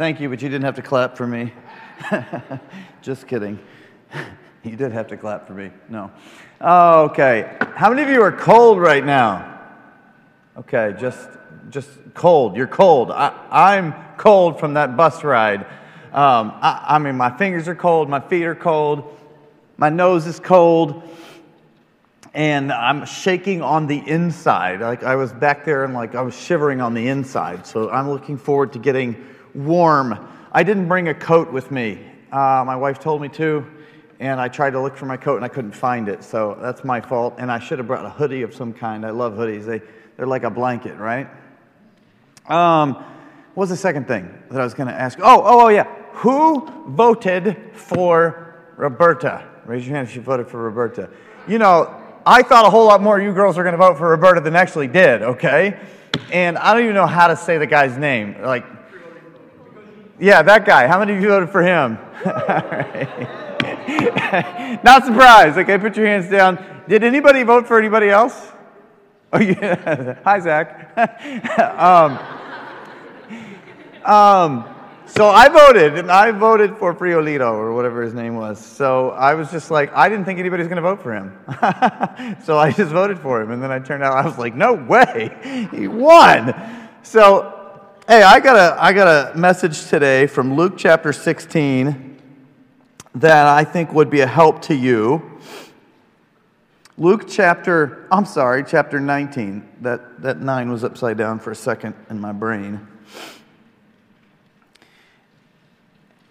Thank you, but you didn't have to clap for me. Just kidding. You did have to clap for me. No. Okay. How many of you are cold right now? Okay, just cold. You're cold. I'm cold from that bus ride. I mean, my fingers are cold. My feet are cold. My nose is cold. And I'm shaking on the inside. Like I was back there and like I was shivering on the inside. So I'm looking forward to getting warm. I didn't bring a coat with me. My wife told me to, and I tried to look for my coat and I couldn't find it. So that's my fault. And I should have brought a hoodie of some kind. I love hoodies. They're like a blanket, right? What was the second thing that I was going to ask? Oh yeah. Who voted for Roberta? Raise your hand if you voted for Roberta. You know, I thought a whole lot more of you girls were going to vote for Roberta than actually did, okay? And I don't even know how to say the guy's name. Like, yeah, that guy. How many of you voted for him? All right. Not surprised. Okay, put your hands down. Did anybody vote for anybody else? Oh, yeah. Hi, Zach. So I voted for Friolito or whatever his name was. So I was just like, I didn't think anybody was going to vote for him. So I just voted for him. And then I turned out, I was like, no way, he won. So, hey, I got a message today from Luke chapter 16 that I think would be a help to you. Chapter 19. That 9 was upside down for a second in my brain.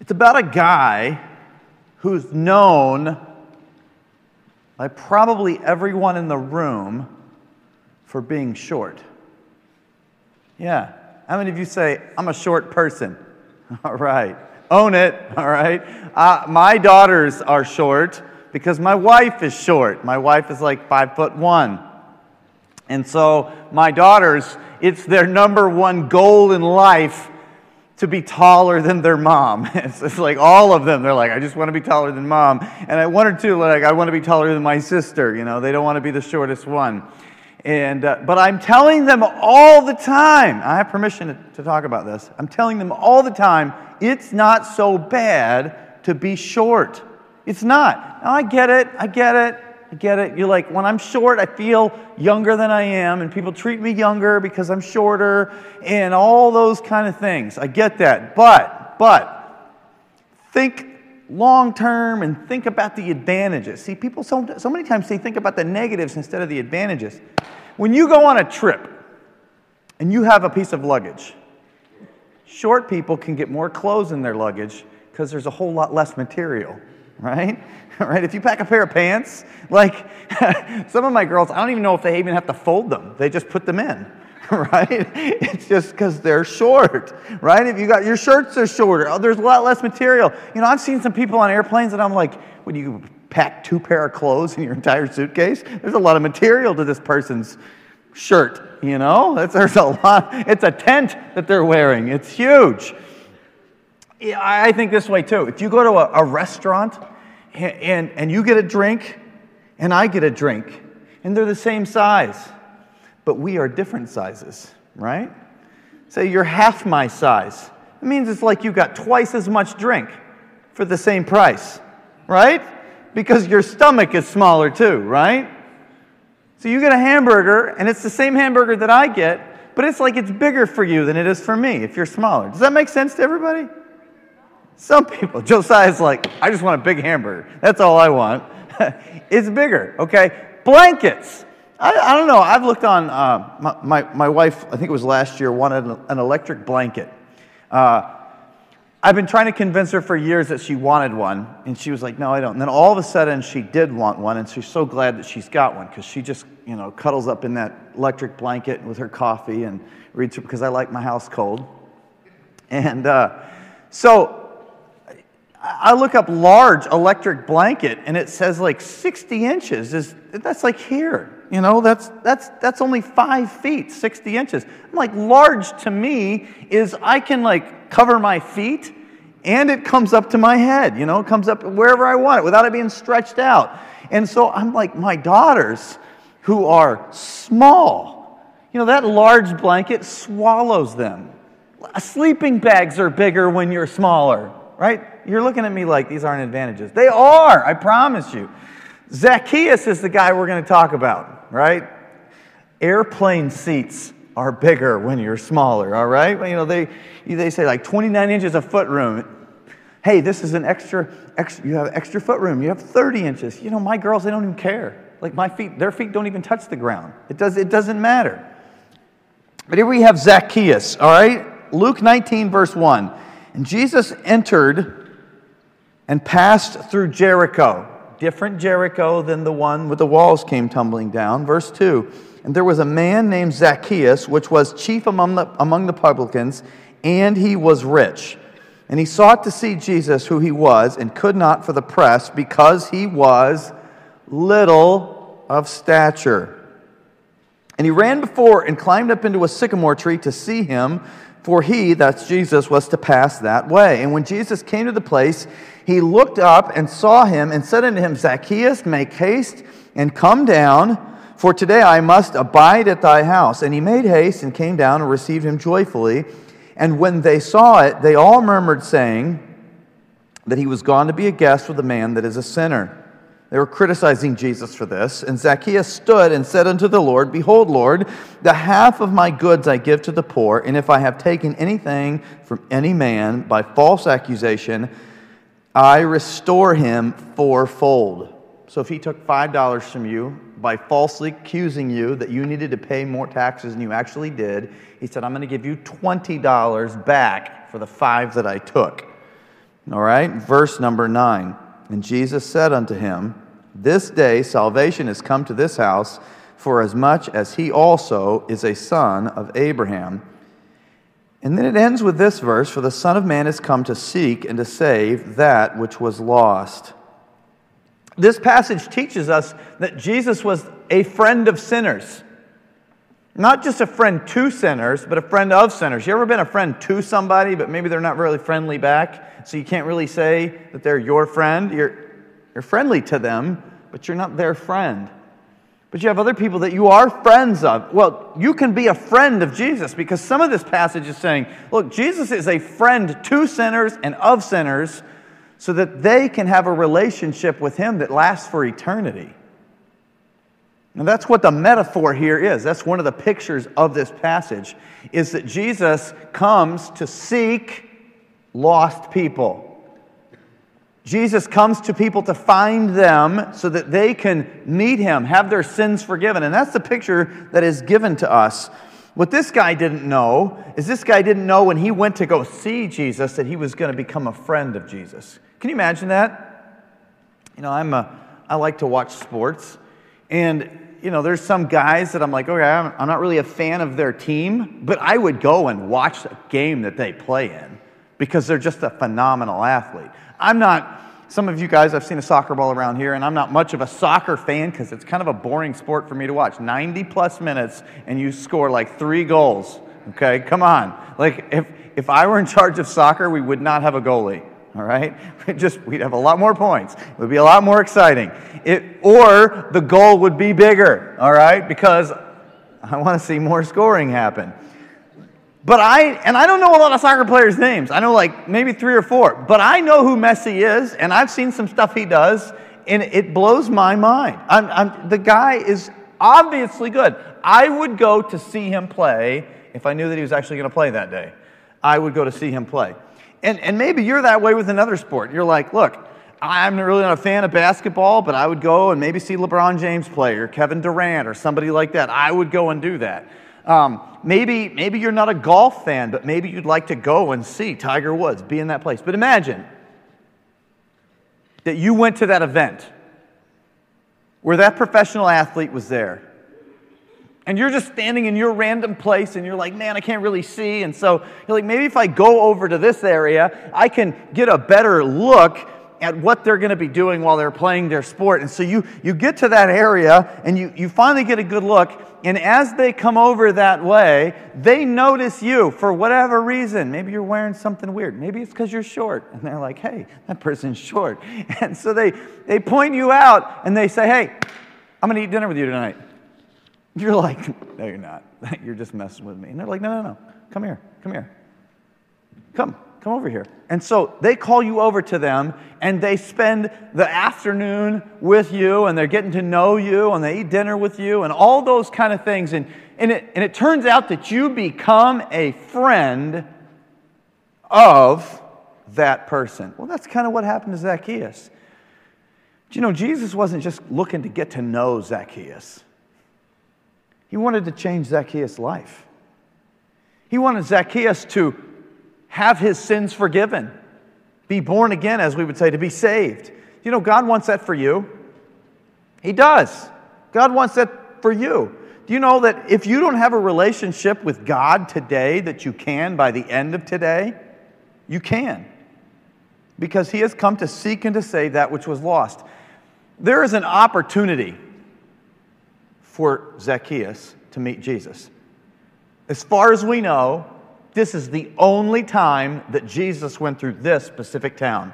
It's about a guy who's known by probably everyone in the room for being short. Yeah. How many of you say, I'm a short person? All right. Own it. All right. My daughters are short because my wife is short. My wife is like 5'1". And so my daughters, it's their number one goal in life to be taller than their mom. It's like all of them, they're like, I just want to be taller than mom. And at one or two, like, I want to be taller than my sister. You know, they don't want to be the shortest one. And but I'm telling them all the time, I have permission to talk about this. I'm telling them all the time, it's not so bad to be short. It's not. Now, I get it. You're like, when I'm short, I feel younger than I am, and people treat me younger because I'm shorter, and all those kind of things. I get that. But think long term and think about the advantages. See, people so many times they think about the negatives instead of the advantages. When you go on a trip and you have a piece of luggage, short people can get more clothes in their luggage because there's a whole lot less material. Right? If you pack a pair of pants, like some of my girls, I don't even know if they even have to fold them. They just put them in, right? It's just because they're short, right? If you got your shirts are shorter, there's a lot less material. You know, I've seen some people on airplanes and I'm like, would you pack 2 pair of clothes in your entire suitcase? There's a lot of material to this person's shirt, you know? There's a lot. It's a tent that they're wearing. It's huge. I think this way too. If you go to a restaurant and you get a drink and I get a drink and they're the same size, but we are different sizes, right? Say you're half my size. It means it's like you got twice as much drink for the same price, right? Because your stomach is smaller too, right? So you get a hamburger and it's the same hamburger that I get, but it's like it's bigger for you than it is for me if you're smaller. Does that make sense to everybody? Some people, Josiah's like, I just want a big hamburger. That's all I want. It's bigger, okay? Blankets. I don't know. I've looked on, my wife, I think it was last year, wanted an electric blanket. I've been trying to convince her for years that she wanted one, and she was like, no, I don't. And then all of a sudden, she did want one, and she's so glad that she's got one, because she just, you know, cuddles up in that electric blanket with her coffee and reads her, because I like my house cold. And so I look up large electric blanket, and it says like 60 inches. That's like here, you know? That's only 5 feet, 60 inches. I'm like, large to me is I can like cover my feet, and it comes up to my head, you know? It comes up wherever I want it without it being stretched out. And so I'm like, my daughters who are small, you know, that large blanket swallows them. Sleeping bags are bigger when you're smaller, right? You're looking at me like these aren't advantages. They are, I promise you. Zacchaeus is the guy we're going to talk about, right? Airplane seats are bigger when you're smaller, all right? You know, they say like 29 inches of foot room. Hey, this is an extra, you have extra foot room. You have 30 inches. You know, my girls, they don't even care. Like my feet, their feet don't even touch the ground. It doesn't matter. But here we have Zacchaeus, all right? Luke 19, verse 1. And Jesus entered and passed through Jericho. Different Jericho than the one with the walls came tumbling down. Verse 2. And there was a man named Zacchaeus, which was chief among the publicans, and he was rich. And he sought to see Jesus, who he was, and could not for the press, because he was little of stature. And he ran before and climbed up into a sycamore tree to see him, for he, that's Jesus, was to pass that way. And when Jesus came to the place, he looked up and saw him and said unto him, Zacchaeus, make haste and come down, for today I must abide at thy house. And he made haste and came down and received him joyfully. And when they saw it, they all murmured, saying that he was gone to be a guest with a man that is a sinner. They were criticizing Jesus for this. And Zacchaeus stood and said unto the Lord, Behold, Lord, the half of my goods I give to the poor, and if I have taken anything from any man by false accusation, I restore him fourfold. So if he took $5 from you by falsely accusing you that you needed to pay more taxes than you actually did, he said, I'm going to give you $20 back for the $5 that I took. All right, verse number 9. And Jesus said unto him, This day salvation has come to this house, for as much as he also is a son of Abraham. And then it ends with this verse, For the Son of Man has come to seek and to save that which was lost. This passage teaches us that Jesus was a friend of sinners. Not just a friend to sinners, but a friend of sinners. You ever been a friend to somebody, but maybe they're not really friendly back, so you can't really say that they're your friend. You're friendly to them, but you're not their friend. But you have other people that you are friends of. Well, you can be a friend of Jesus, because some of this passage is saying, look, Jesus is a friend to sinners and of sinners, so that they can have a relationship with him that lasts for eternity. And that's what the metaphor here is. That's one of the pictures of this passage, is that Jesus comes to seek lost people. Jesus comes to people to find them so that they can meet him, have their sins forgiven. And that's the picture that is given to us. What this guy didn't know is when he went to go see Jesus that he was going to become a friend of Jesus. Can you imagine that? You know, I like to watch sports. And, you know, there's some guys that I'm like, okay, I'm not really a fan of their team, but I would go and watch a game that they play in because they're just a phenomenal athlete. Some of you guys, I've seen a soccer ball around here, and I'm not much of a soccer fan because it's kind of a boring sport for me to watch. 90-plus minutes, and you score like 3 goals, okay? Come on. Like, if I were in charge of soccer, we would not have a goalie, all right? We'd have a lot more points. It would be a lot more exciting. Or the goal would be bigger, all right? Because I want to see more scoring happen. But I don't know a lot of soccer players' names. I know like maybe 3 or 4. But I know who Messi is, and I've seen some stuff he does, and it blows my mind. The guy is obviously good. I would go to see him play if I knew that he was actually going to play that day. I would go to see him play. And maybe you're that way with another sport. You're like, look, I'm really not a fan of basketball, but I would go and maybe see LeBron James play or Kevin Durant or somebody like that. I would go and do that. Maybe you're not a golf fan, but maybe you'd like to go and see Tiger Woods, be in that place. But imagine that you went to that event where that professional athlete was there. And you're just standing in your random place, and you're like, man, I can't really see. And so you're like, maybe if I go over to this area, I can get a better look at what they're going to be doing while they're playing their sport. And so you get to that area, and you finally get a good look, and as they come over that way, they notice you for whatever reason. Maybe you're wearing something weird. Maybe it's because you're short. And they're like, hey, that person's short. And so they point you out, and they say, hey, I'm going to eat dinner with you tonight. You're like, no, you're not. You're just messing with me. And they're like, no, come here. Come over here. And so they call you over to them, and they spend the afternoon with you, and they're getting to know you, and they eat dinner with you, and all those kind of things. And it turns out that you become a friend of that person. Well, that's kind of what happened to Zacchaeus. But you know, Jesus wasn't just looking to get to know Zacchaeus. He wanted to change Zacchaeus' life. He wanted Zacchaeus to have his sins forgiven, be born again, as we would say, to be saved. You know, God wants that for you. He does. God wants that for you. Do you know that if you don't have a relationship with God today, that you can by the end of today? You can. Because He has come to seek and to save that which was lost. There is an opportunity for Zacchaeus to meet Jesus. As far as we know, this is the only time that Jesus went through this specific town.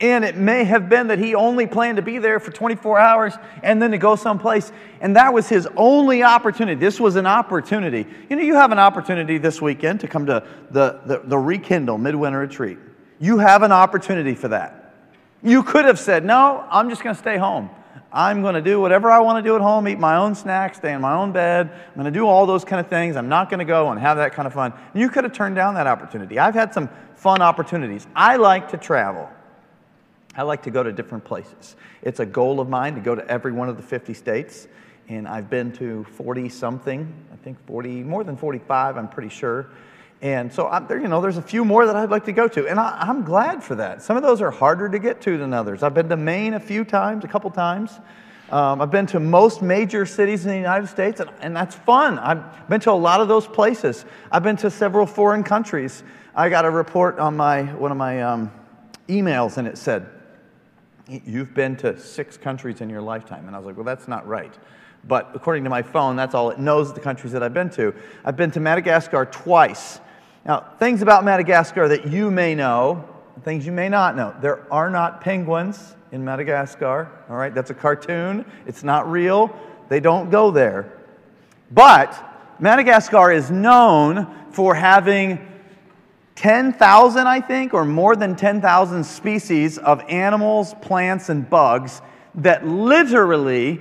And it may have been that He only planned to be there for 24 hours and then to go someplace. And that was His only opportunity. This was an opportunity. You know, you have an opportunity this weekend to come to the Rekindle Midwinter Retreat. You have an opportunity for that. You could have said, no, I'm just going to stay home. I'm going to do whatever I want to do at home, eat my own snacks, stay in my own bed. I'm going to do all those kind of things. I'm not going to go and have that kind of fun. And you could have turned down that opportunity. I've had some fun opportunities. I like to travel. I like to go to different places. It's a goal of mine to go to every one of the 50 states. And I've been to 40-something, I think 40, more than 45, I'm pretty sure. And so, there's a few more that I'd like to go to. And I'm glad for that. Some of those are harder to get to than others. I've been to Maine a couple times. I've been to most major cities in the United States, and that's fun. I've been to a lot of those places. I've been to several foreign countries. I got a report on one of my emails, and it said, you've been to 6 countries in your lifetime. And I was like, well, that's not right. But according to my phone, that's all it knows, the countries that I've been to. I've been to Madagascar twice. Now, things about Madagascar that you may know, things you may not know. There are not penguins in Madagascar, all right? That's a cartoon. It's not real. They don't go there. But Madagascar is known for having 10,000, I think, or more than 10,000 species of animals, plants, and bugs that literally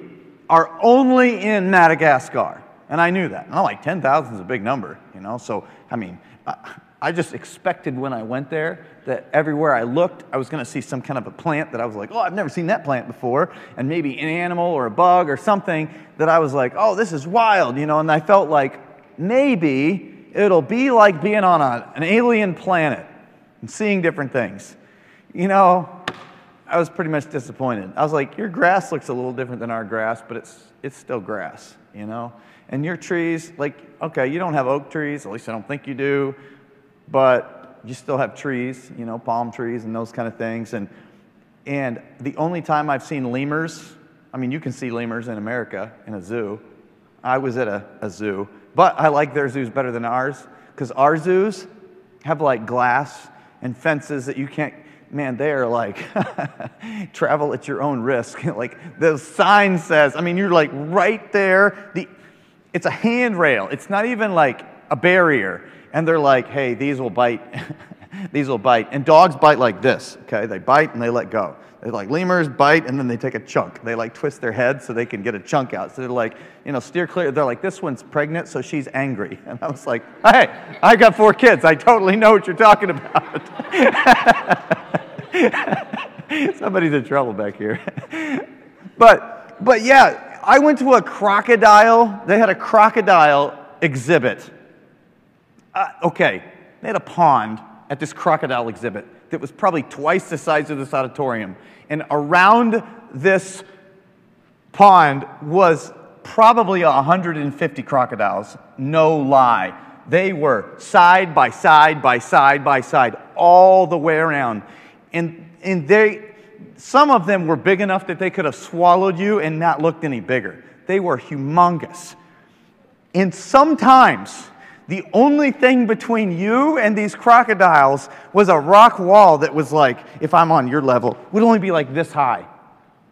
are only in Madagascar. And I knew that. And I'm like, 10,000 is a big number, you know? So, I mean, I just expected when I went there that everywhere I looked, I was going to see some kind of a plant that I was like, oh, I've never seen that plant before, and maybe an animal or a bug or something that I was like, oh, this is wild, you know, and I felt like maybe it'll be like being on an alien planet and seeing different things. You know, I was pretty much disappointed. I was like, your grass looks a little different than our grass, but it's still grass, you know? And your trees, like, okay, you don't have oak trees, at least I don't think you do, but you still have trees, you know, palm trees and those kind of things. And the only time I've seen lemurs, I mean, you can see lemurs in America in a zoo. I was at a zoo, but I like their zoos better than ours, because our zoos have, like, glass and fences that you can't, man, they are like, travel at your own risk. Like, the sign says, I mean, you're, like, right there. It's a handrail. It's not even like a barrier. And they're like, hey, these will bite. These will bite. And dogs bite like this, okay? They bite and they let go. They're like, lemurs bite and then they take a chunk. They like twist their head so they can get a chunk out. So they're like, you know, steer clear. They're like, this one's pregnant, so she's angry. And I was like, hey, I got 4 kids. I totally know what you're talking about. Somebody's in trouble back here. But yeah. I went to a crocodile. They had a crocodile exhibit. They had a pond at this crocodile exhibit that was probably twice the size of this auditorium. And around this pond was probably 150 crocodiles. No lie. They were side by side by side by side all the way around. And they... Some of them were big enough that they could have swallowed you and not looked any bigger. They were humongous. And sometimes the only thing between you and these crocodiles was a rock wall that was like, if I'm on your level, would only be like this high.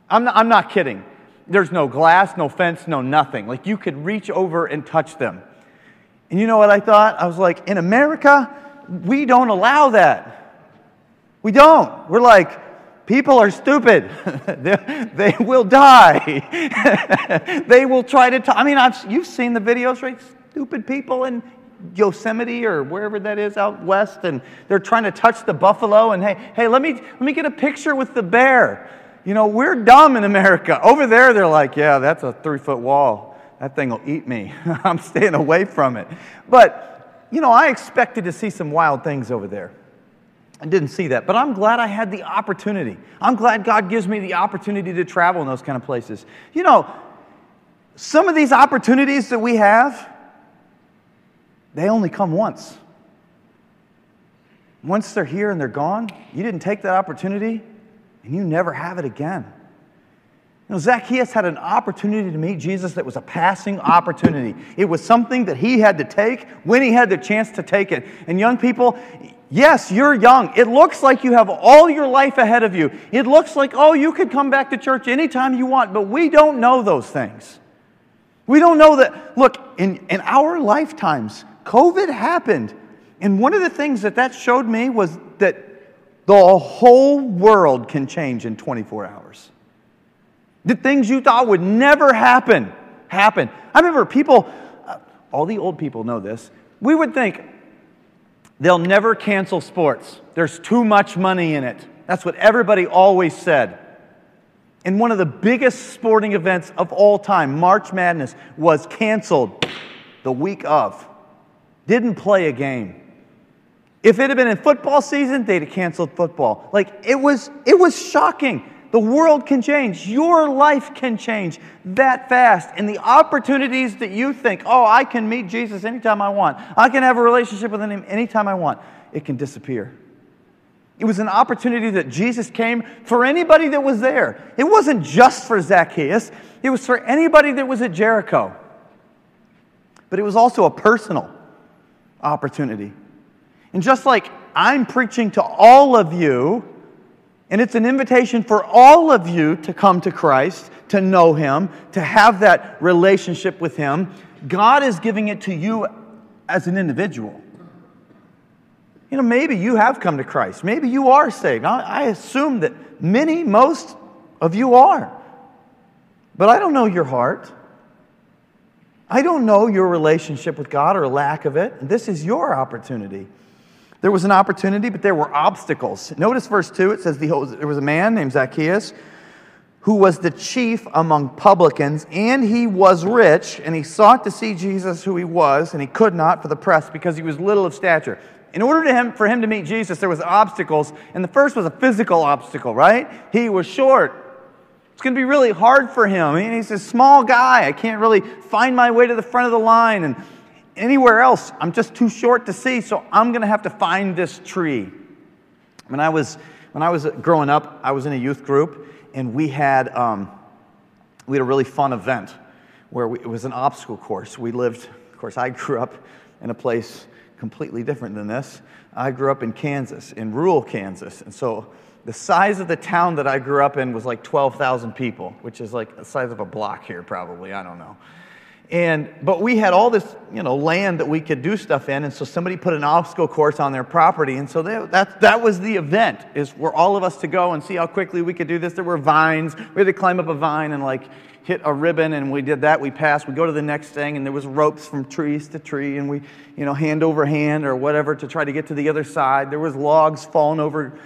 I'm not kidding. There's no glass, no fence, no nothing. Like, you could reach over and touch them. And you know what I thought? I was like, in America, we don't allow that. We don't. We're like, people are stupid. They will die. They will try to I mean, you've seen the videos, right? Stupid people in Yosemite or wherever that is out west, and they're trying to touch the buffalo. And hey, let me get a picture with the bear. You know, we're dumb in America. Over there, they're like, yeah, that's a 3-foot wall. That thing will eat me. I'm staying away from it. But, you know, I expected to see some wild things over there. I didn't see that, but I'm glad I had the opportunity. I'm glad God gives me the opportunity to travel in those kind of places. You know, some of these opportunities that we have, they only come once. Once they're here and they're gone, you didn't take that opportunity, and you never have it again. You know, Zacchaeus had an opportunity to meet Jesus that was a passing opportunity. It was something that he had to take when he had the chance to take it. And young people, yes, you're young. It looks like you have all your life ahead of you. It looks like, oh, you could come back to church anytime you want, but we don't know those things. We don't know that. Look, in our lifetimes, COVID happened. And one of the things that showed me was that the whole world can change in 24 hours. The things you thought would never happen. I remember people, all the old people know this, we would think, they'll never cancel sports. There's too much money in it. That's what everybody always said. And one of the biggest sporting events of all time, March Madness, was canceled the week of. Didn't play a game. If it had been in football season, they'd have canceled football. Like, it was shocking. The world can change. Your life can change that fast. And the opportunities that you think, oh, I can meet Jesus anytime I want, I can have a relationship with him anytime I want, it can disappear. It was an opportunity that Jesus came for anybody that was there. It wasn't just for Zacchaeus. It was for anybody that was at Jericho. But it was also a personal opportunity. And just like I'm preaching to all of you, and it's an invitation for all of you to come to Christ, to know him, to have that relationship with him. God is giving it to you as an individual. You know, maybe you have come to Christ. Maybe you are saved. I assume that most of you are. But I don't know your heart. I don't know your relationship with God or lack of it. This is your opportunity. There was an opportunity, but there were obstacles. Notice verse 2, it says there was a man named Zacchaeus who was the chief among publicans, and he was rich, and he sought to see Jesus who he was, and he could not for the press because he was little of stature. In order for him to meet Jesus, there was obstacles, and the first was a physical obstacle, right? He was short. It's going to be really hard for him. He's a small guy. I can't really find my way to the front of the line, and anywhere else, I'm just too short to see, so I'm going to have to find this tree. When I was growing up, I was in a youth group, and we had a really fun event where it was an obstacle course. We lived, of course, I grew up in a place completely different than this. I grew up in Kansas, in rural Kansas, and so the size of the town that I grew up in was like 12,000 people, which is like the size of a block here probably, I don't know. But we had all this, you know, land that we could do stuff in, and so somebody put an obstacle course on their property, and so that was the event, is for all of us to go and see how quickly we could do this. There were vines. We had to climb up a vine and, like, hit a ribbon, and we did that. We passed. We go to the next thing, and there was ropes from trees to tree, and we, you know, hand over hand or whatever to try to get to the other side. There was logs falling over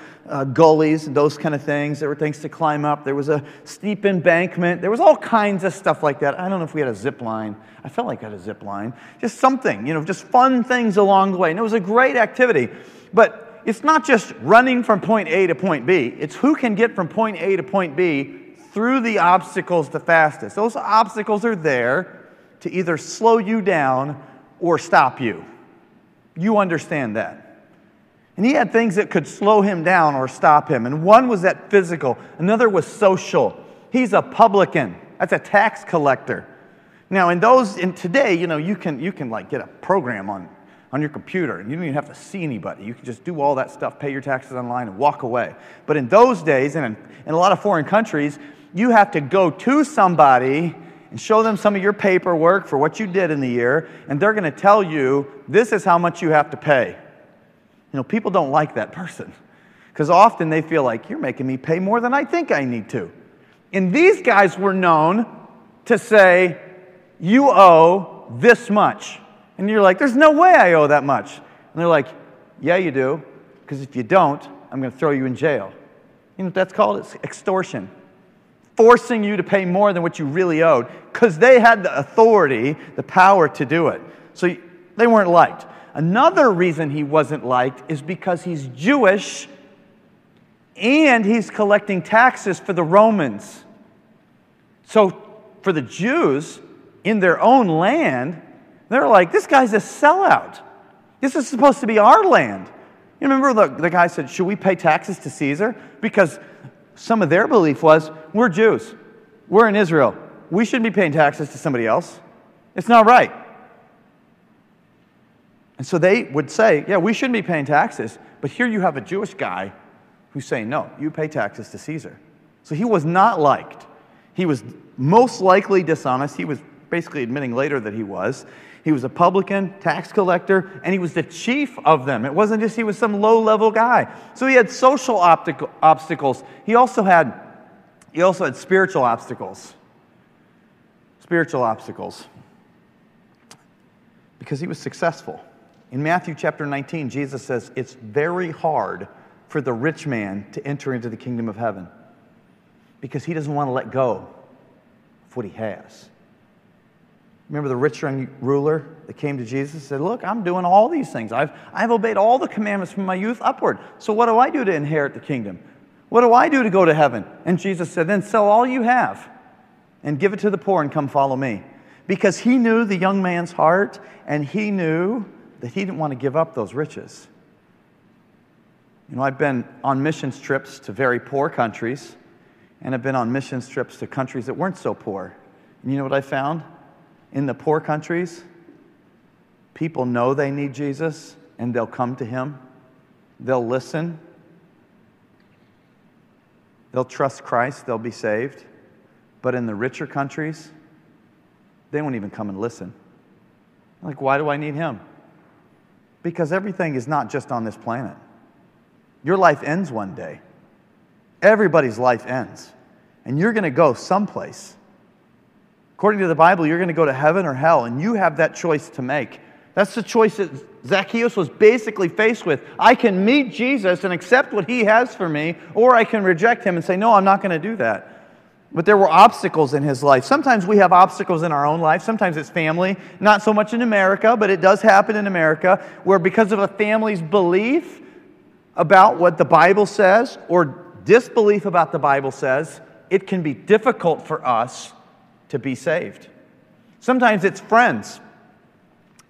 gullies and those kind of things. There were things to climb up. There was a steep embankment. There was all kinds of stuff like that. I don't know if we had a zip line. I felt like I had a zip line. Just something, you know, just fun things along the way. And it was a great activity. But it's not just running from point A to point B. It's who can get from point A to point B through the obstacles the fastest. Those obstacles are there to either slow you down or stop you. You understand that. And he had things that could slow him down or stop him. And one was that physical. Another was social. He's a publican. That's a tax collector. Now, today, you know, you can like get a program on your computer, and you don't even have to see anybody. You can just do all that stuff, pay your taxes online, and walk away. But in those days, and in a lot of foreign countries, you have to go to somebody and show them some of your paperwork for what you did in the year, and they're going to tell you, this is how much you have to pay. You know, people don't like that person because often they feel like, you're making me pay more than I think I need to. And these guys were known to say, you owe this much. And you're like, there's no way I owe that much. And they're like, yeah, you do, because if you don't, I'm going to throw you in jail. You know what that's called? It's extortion. Forcing you to pay more than what you really owed, because they had the authority, the power to do it. So they weren't liked. Another reason he wasn't liked is because he's Jewish and he's collecting taxes for the Romans. So for the Jews in their own land, they're like, this guy's a sellout. This is supposed to be our land. You remember the guy said, should we pay taxes to Caesar? Because some of their belief was, we're Jews. We're in Israel. We shouldn't be paying taxes to somebody else. It's not right. And so they would say, yeah, we shouldn't be paying taxes. But here you have a Jewish guy who's saying, no, you pay taxes to Caesar. So he was not liked. He was most likely dishonest. He was basically admitting later that he was. He was a publican, tax collector, and he was the chief of them. It wasn't just he was some low-level guy. So he had social obstacles. He also had spiritual obstacles. Spiritual obstacles. Because he was successful. In Matthew chapter 19, Jesus says, it's very hard for the rich man to enter into the kingdom of heaven because he doesn't want to let go of what he has. Remember the rich young ruler that came to Jesus and said, look, I'm doing all these things. I've obeyed all the commandments from my youth upward. So what do I do to inherit the kingdom? What do I do to go to heaven? And Jesus said, then sell all you have and give it to the poor and come follow me. Because he knew the young man's heart and he knew that he didn't want to give up those riches. You know, I've been on missions trips to very poor countries and I've been on missions trips to countries that weren't so poor. And you know what I found? In the poor countries, people know they need Jesus, and they'll come to him. They'll listen. They'll trust Christ. They'll be saved. But in the richer countries, they won't even come and listen. Like, why do I need him? Because everything is not just on this planet. Your life ends one day. Everybody's life ends. And you're going to go someplace. According to the Bible, you're going to go to heaven or hell, and you have that choice to make. That's the choice that Zacchaeus was basically faced with. I can meet Jesus and accept what he has for me, or I can reject him and say, no, I'm not going to do that. But there were obstacles in his life. Sometimes we have obstacles in our own life. Sometimes it's family. Not so much in America, but it does happen in America, where because of a family's belief about what the Bible says or disbelief about the Bible says, it can be difficult for us to be saved. Sometimes it's friends.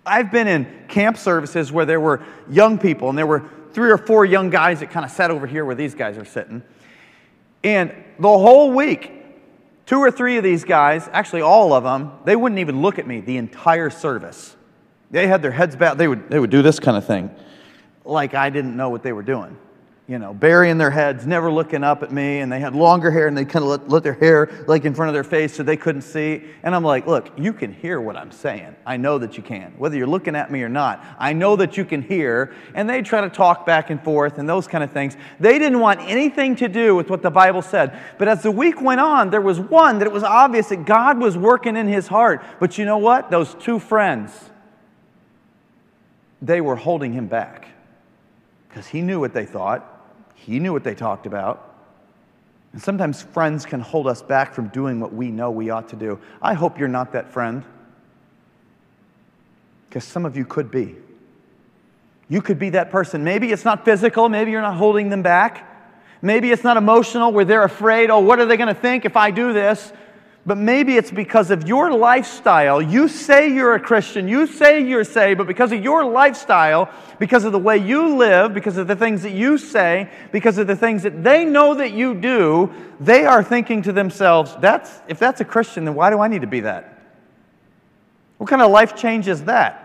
I've been in camp services where there were young people, and there were 3 or 4 young guys that kind of sat over here where these guys are sitting. And the whole week, 2 or 3 of these guys, actually all of them, they wouldn't even look at me the entire service. They had their heads back. They would do this kind of thing, like I didn't know what they were doing. You know, burying their heads, never looking up at me, and they had longer hair, and they kind of let their hair like in front of their face so they couldn't see. And I'm like, look, you can hear what I'm saying. I know that you can, whether you're looking at me or not. I know that you can hear. And they try to talk back and forth and those kind of things. They didn't want anything to do with what the Bible said. But as the week went on, there was one that it was obvious that God was working in his heart. But you know what? Those 2 friends, they were holding him back because he knew what they thought. He knew what they talked about. And sometimes friends can hold us back from doing what we know we ought to do. I hope you're not that friend, because some of you could be. You could be that person. Maybe it's not physical. Maybe you're not holding them back. Maybe it's not emotional where they're afraid, oh, what are they going to think if I do this? But maybe it's because of your lifestyle. You say you're a Christian. You say you're saved. But because of your lifestyle, because of the way you live, because of the things that you say, because of the things that they know that you do, they are thinking to themselves, if that's a Christian, then why do I need to be that? What kind of life change is that?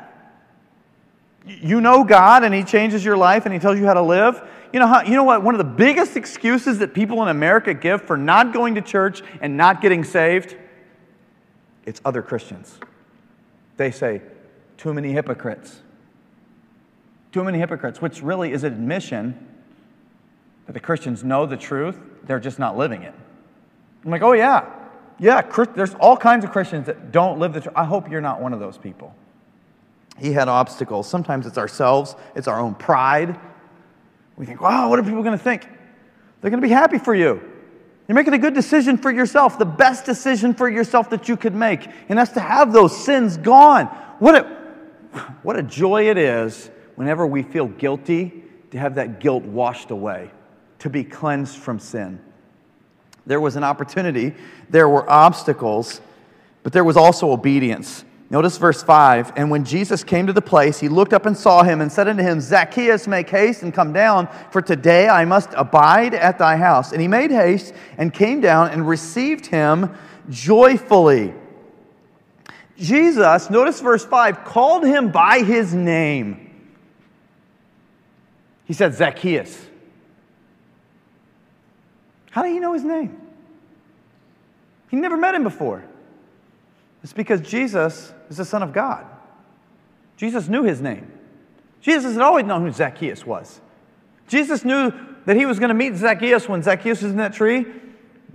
You know God, and He changes your life, and He tells you how to live. You know what? One of the biggest excuses that people in America give for not going to church and not getting saved? It's other Christians. They say, too many hypocrites. Too many hypocrites, which really is an admission that the Christians know the truth, they're just not living it. I'm like, oh yeah, there's all kinds of Christians that don't live the truth. I hope you're not one of those people. He had obstacles. Sometimes it's ourselves, it's our own pride. We think, wow, what are people going to think? They're going to be happy for you. You're making a good decision for yourself, the best decision for yourself that you could make, and that's to have those sins gone. What a joy it is whenever we feel guilty to have that guilt washed away, to be cleansed from sin. There was an opportunity, there were obstacles, but there was also obedience. Notice verse 5, and when Jesus came to the place, he looked up and saw him and said unto him, Zacchaeus, make haste and come down, for today I must abide at thy house. And he made haste and came down and received him joyfully. Jesus, notice verse 5, called him by his name. He said, Zacchaeus. How did he know his name? He never met him before. It's because Jesus is the Son of God. Jesus knew his name. Jesus had always known who Zacchaeus was. Jesus knew that he was going to meet Zacchaeus when Zacchaeus was in that tree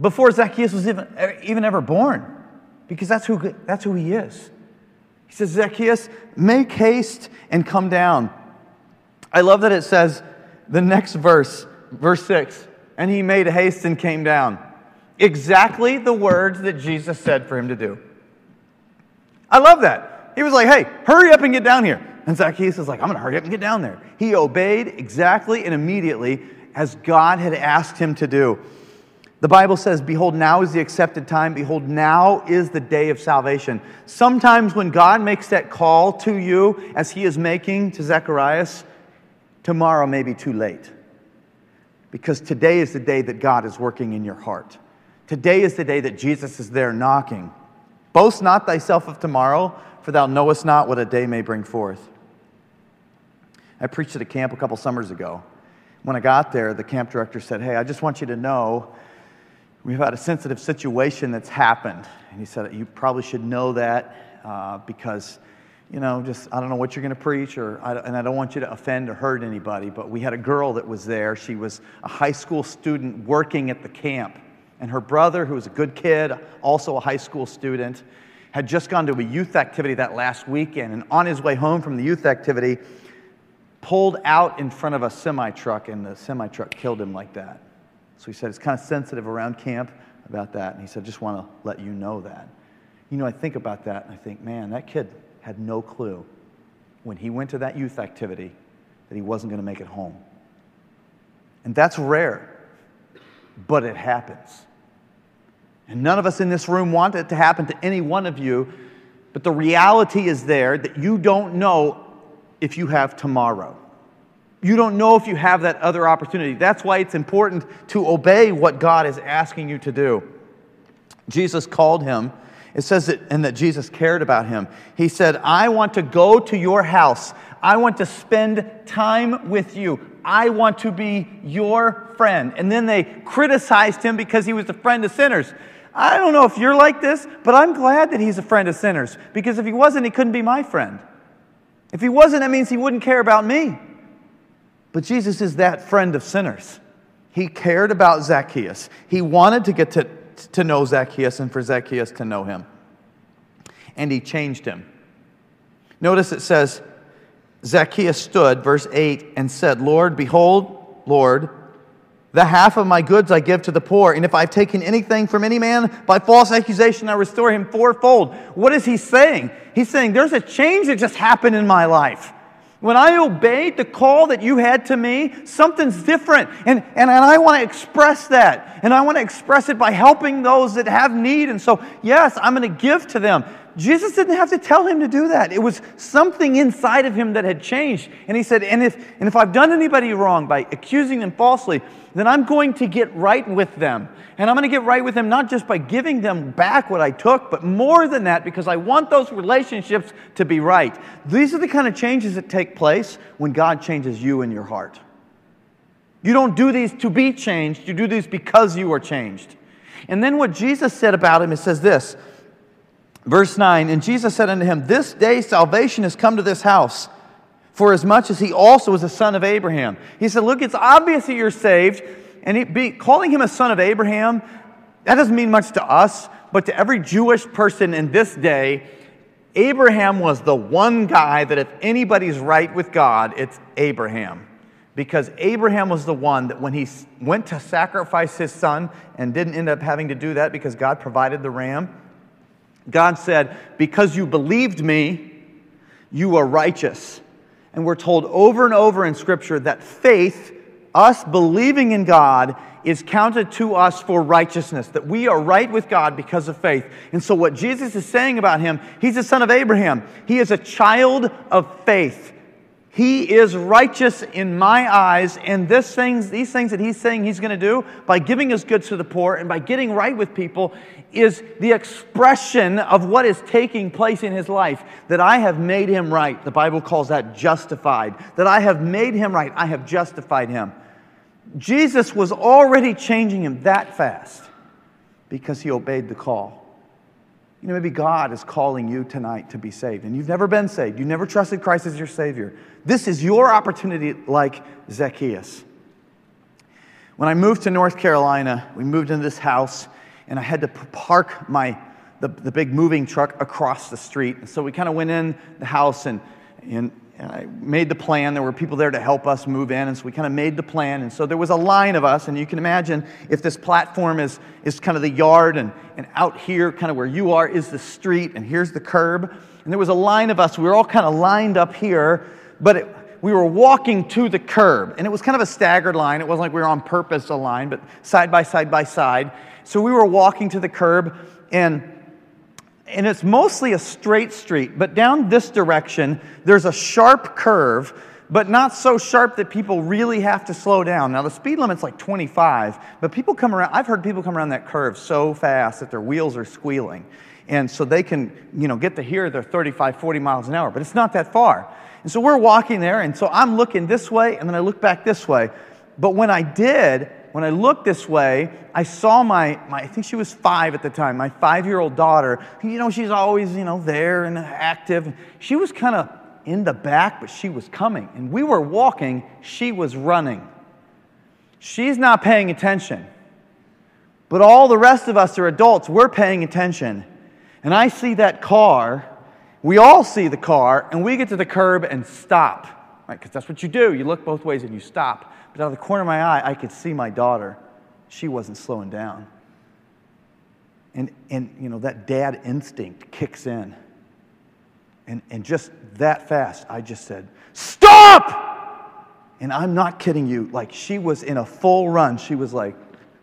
before Zacchaeus was even ever born, because that's who he is. He says, Zacchaeus, make haste and come down. I love that it says the next verse, verse 6, and he made haste and came down. Exactly the words that Jesus said for him to do. I love that. He was like, hey, hurry up and get down here. And Zacchaeus is like, I'm going to hurry up and get down there. He obeyed exactly and immediately as God had asked him to do. The Bible says, behold, now is the accepted time. Behold, now is the day of salvation. Sometimes when God makes that call to you, as he is making to Zacharias, tomorrow may be too late. Because today is the day that God is working in your heart. Today is the day that Jesus is there knocking. Boast not thyself of tomorrow, for thou knowest not what a day may bring forth. I preached at a camp a couple summers ago. When I got there, the camp director said, hey, I just want you to know we've had a sensitive situation that's happened. And he said, you probably should know that because, you know, just I don't know what you're going to preach, and I don't want you to offend or hurt anybody, but we had a girl that was there. She was a high school student working at the camp. And her brother, who was a good kid, also a high school student, had just gone to a youth activity that last weekend. And on his way home from the youth activity, pulled out in front of a semi-truck, and the semi-truck killed him like that. So he said, it's kind of sensitive around camp about that. And he said, just want to let you know that. You know, I think about that, and I think, man, that kid had no clue when he went to that youth activity that he wasn't going to make it home. And that's rare. But it happens. And none of us in this room want it to happen to any one of you, but the reality is there that you don't know if you have tomorrow. You don't know if you have that other opportunity. That's why it's important to obey what God is asking you to do. Jesus called him. It says that, and that Jesus cared about him. He said, I want to go to your house. I want to spend time with you. I want to be your friend. And then they criticized him because he was a friend of sinners. I don't know if you're like this, but I'm glad that he's a friend of sinners. Because if he wasn't, he couldn't be my friend. If he wasn't, that means he wouldn't care about me. But Jesus is that friend of sinners. He cared about Zacchaeus. He wanted to get to know Zacchaeus and for Zacchaeus to know him. And he changed him. Notice it says, Zacchaeus stood, verse 8, and said, Lord, behold, Lord, the half of my goods I give to the poor, and if I've taken anything from any man by false accusation, I restore him fourfold. What is he saying? He's saying, there's a change that just happened in my life. When I obeyed the call that you had to me, something's different. And I want to express that. And I want to express it by helping those that have need. And so, yes, I'm going to give to them. Jesus didn't have to tell him to do that. It was something inside of him that had changed. And he said, and if I've done anybody wrong by accusing them falsely, then I'm going to get right with them. And I'm going to get right with them not just by giving them back what I took, but more than that, because I want those relationships to be right. These are the kind of changes that take place when God changes you in your heart. You don't do these to be changed. You do these because you are changed. And then what Jesus said about him, it says this, Verse 9, and Jesus said unto him, This day salvation has come to this house, for as much as he also was a son of Abraham. He said, look, it's obvious that you're saved. And calling him a son of Abraham, that doesn't mean much to us, but to every Jewish person in this day, Abraham was the one guy that if anybody's right with God, it's Abraham. Because Abraham was the one that when he went to sacrifice his son and didn't end up having to do that because God provided the ram, God said, because you believed me, you are righteous. And we're told over and over in Scripture that faith, us believing in God, is counted to us for righteousness, that we are right with God because of faith. And so what Jesus is saying about him, he's the son of Abraham. He is a child of faith. He is righteous in my eyes, and these things that he's saying he's going to do by giving his goods to the poor and by getting right with people is the expression of what is taking place in his life, that I have made him right. The Bible calls that justified, that I have made him right. I have justified him. Jesus was already changing him that fast because he obeyed the call. You know, maybe God is calling you tonight to be saved, and you've never been saved. You've never trusted Christ as your Savior. This is your opportunity like Zacchaeus. When I moved to North Carolina, we moved into this house, and I had to park the big moving truck across the street. And so we kind of went in the house, and I made the plan. There were people there to help us move in, and so we kind of made the plan. And so there was a line of us, and you can imagine if this platform is kind of the yard, and out here, kind of where you are, is the street, and here's the curb. And there was a line of us. We were all kind of lined up here, but we were walking to the curb, and it was kind of a staggered line. It wasn't like we were on purpose aligned, but side by side by side. So we were walking to the curb, and it's mostly a straight street, but down this direction, there's a sharp curve, but not so sharp that people really have to slow down. Now, the speed limit's like 25, but I've heard people come around that curve so fast that their wheels are squealing. And so they can, get to here, they're 35, 40 miles an hour, but it's not that far. And so we're walking there, and so I'm looking this way, and then I look back this way. But when I looked this way, I saw my I think she was 5 at the time, my 5-year-old daughter. She's always, there and active. She was kind of in the back, but she was coming. And we were walking. She was running. She's not paying attention. But all the rest of us are adults. We're paying attention. And I see that car. We all see the car. And we get to the curb and stop. Right? Because that's what you do. You look both ways and you stop. But out of the corner of my eye, I could see my daughter. She wasn't slowing down. And that dad instinct kicks in. And just that fast, I just said, stop! And I'm not kidding you. Like, she was in a full run. She was like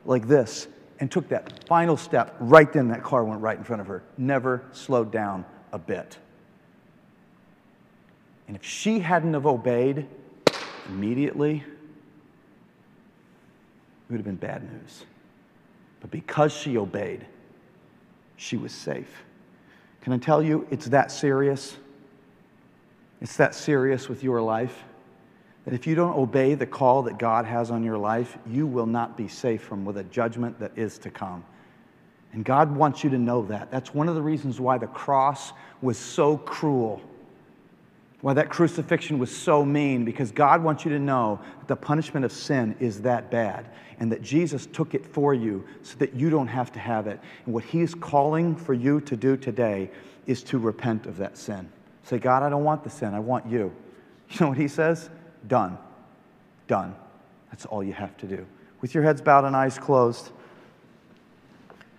this, and took that final step right then. That car went right in front of her. Never slowed down a bit. And if she hadn't have obeyed immediately, it would have been bad news. But because she obeyed, she was safe. Can I tell you, it's that serious? It's that serious with your life that if you don't obey the call that God has on your life, you will not be safe from the judgment that is to come. And God wants you to know that. That's one of the reasons why the cross was so cruel, why that crucifixion was so mean, because God wants you to know that the punishment of sin is that bad and that Jesus took it for you so that you don't have to have it. And what he's calling for you to do today is to repent of that sin. Say, God, I don't want the sin. I want you. You know what he says? Done. Done. That's all you have to do. With your heads bowed and eyes closed,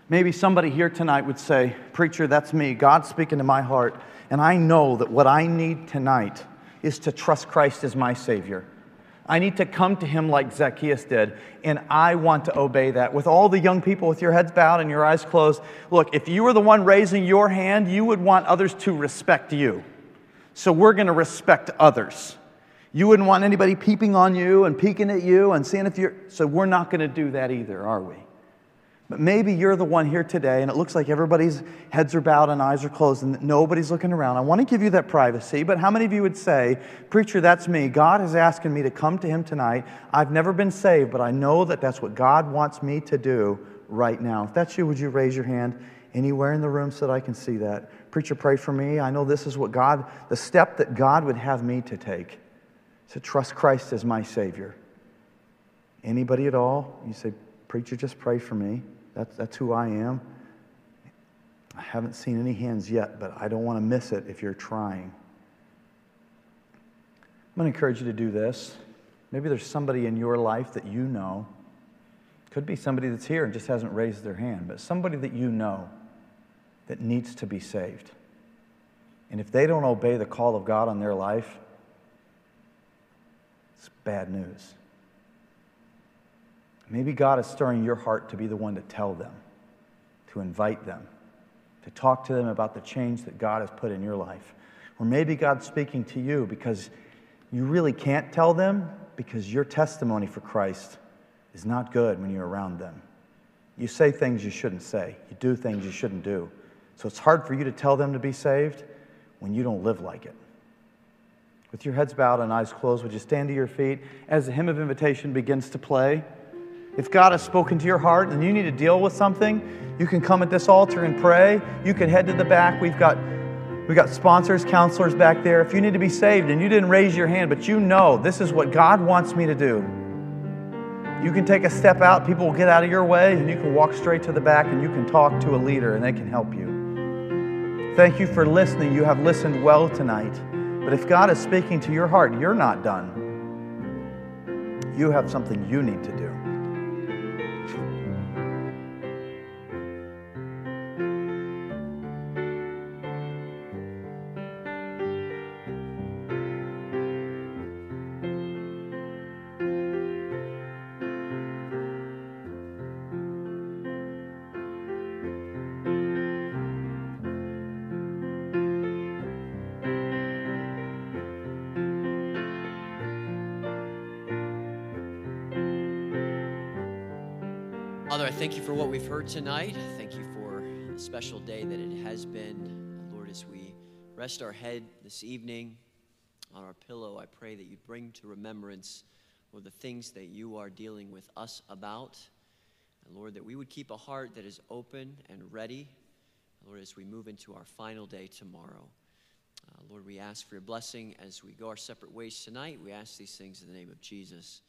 maybe somebody here tonight would say, preacher, that's me. God's speaking to my heart. And I know that what I need tonight is to trust Christ as my Savior. I need to come to him like Zacchaeus did, and I want to obey that. With all the young people with your heads bowed and your eyes closed, look, if you were the one raising your hand, you would want others to respect you. So we're going to respect others. You wouldn't want anybody peeping on you and peeking at you and seeing if you're... So we're not going to do that either, are we? But maybe you're the one here today, and it looks like everybody's heads are bowed and eyes are closed and nobody's looking around. I want to give you that privacy, but how many of you would say, preacher, that's me. God is asking me to come to him tonight. I've never been saved, but I know that that's what God wants me to do right now. If that's you, would you raise your hand anywhere in the room so that I can see that? Preacher, pray for me. I know this is what the step that God would have me to take. to trust Christ as my Savior. Anybody at all? You say, preacher, just pray for me. That's who I am. I haven't seen any hands yet, but I don't want to miss it if you're trying. I'm going to encourage you to do this. Maybe there's somebody in your life that you know. Could be somebody that's here and just hasn't raised their hand, but somebody that you know that needs to be saved. And if they don't obey the call of God on their life, it's bad news. Maybe God is stirring your heart to be the one to tell them, to invite them, to talk to them about the change that God has put in your life. Or maybe God's speaking to you because you really can't tell them because your testimony for Christ is not good when you're around them. You say things you shouldn't say. You do things you shouldn't do. So it's hard for you to tell them to be saved when you don't live like it. With your heads bowed and eyes closed, would you stand to your feet as the hymn of invitation begins to play? If God has spoken to your heart and you need to deal with something, you can come at this altar and pray. You can head to the back. We've got sponsors, counselors back there. If you need to be saved and you didn't raise your hand, but you know this is what God wants me to do, you can take a step out. People will get out of your way and you can walk straight to the back and you can talk to a leader and they can help you. Thank you for listening. You have listened well tonight. But if God is speaking to your heart, you're not done. You have something you need to do. Father, I thank you for what we've heard tonight. Thank you for the special day that it has been. Lord, as we rest our head this evening on our pillow, I pray that you bring to remembrance, Lord, the things that you are dealing with us about. And Lord, that we would keep a heart that is open and ready. Lord, as we move into our final day tomorrow. Lord, we ask for your blessing as we go our separate ways tonight. We ask these things in the name of Jesus.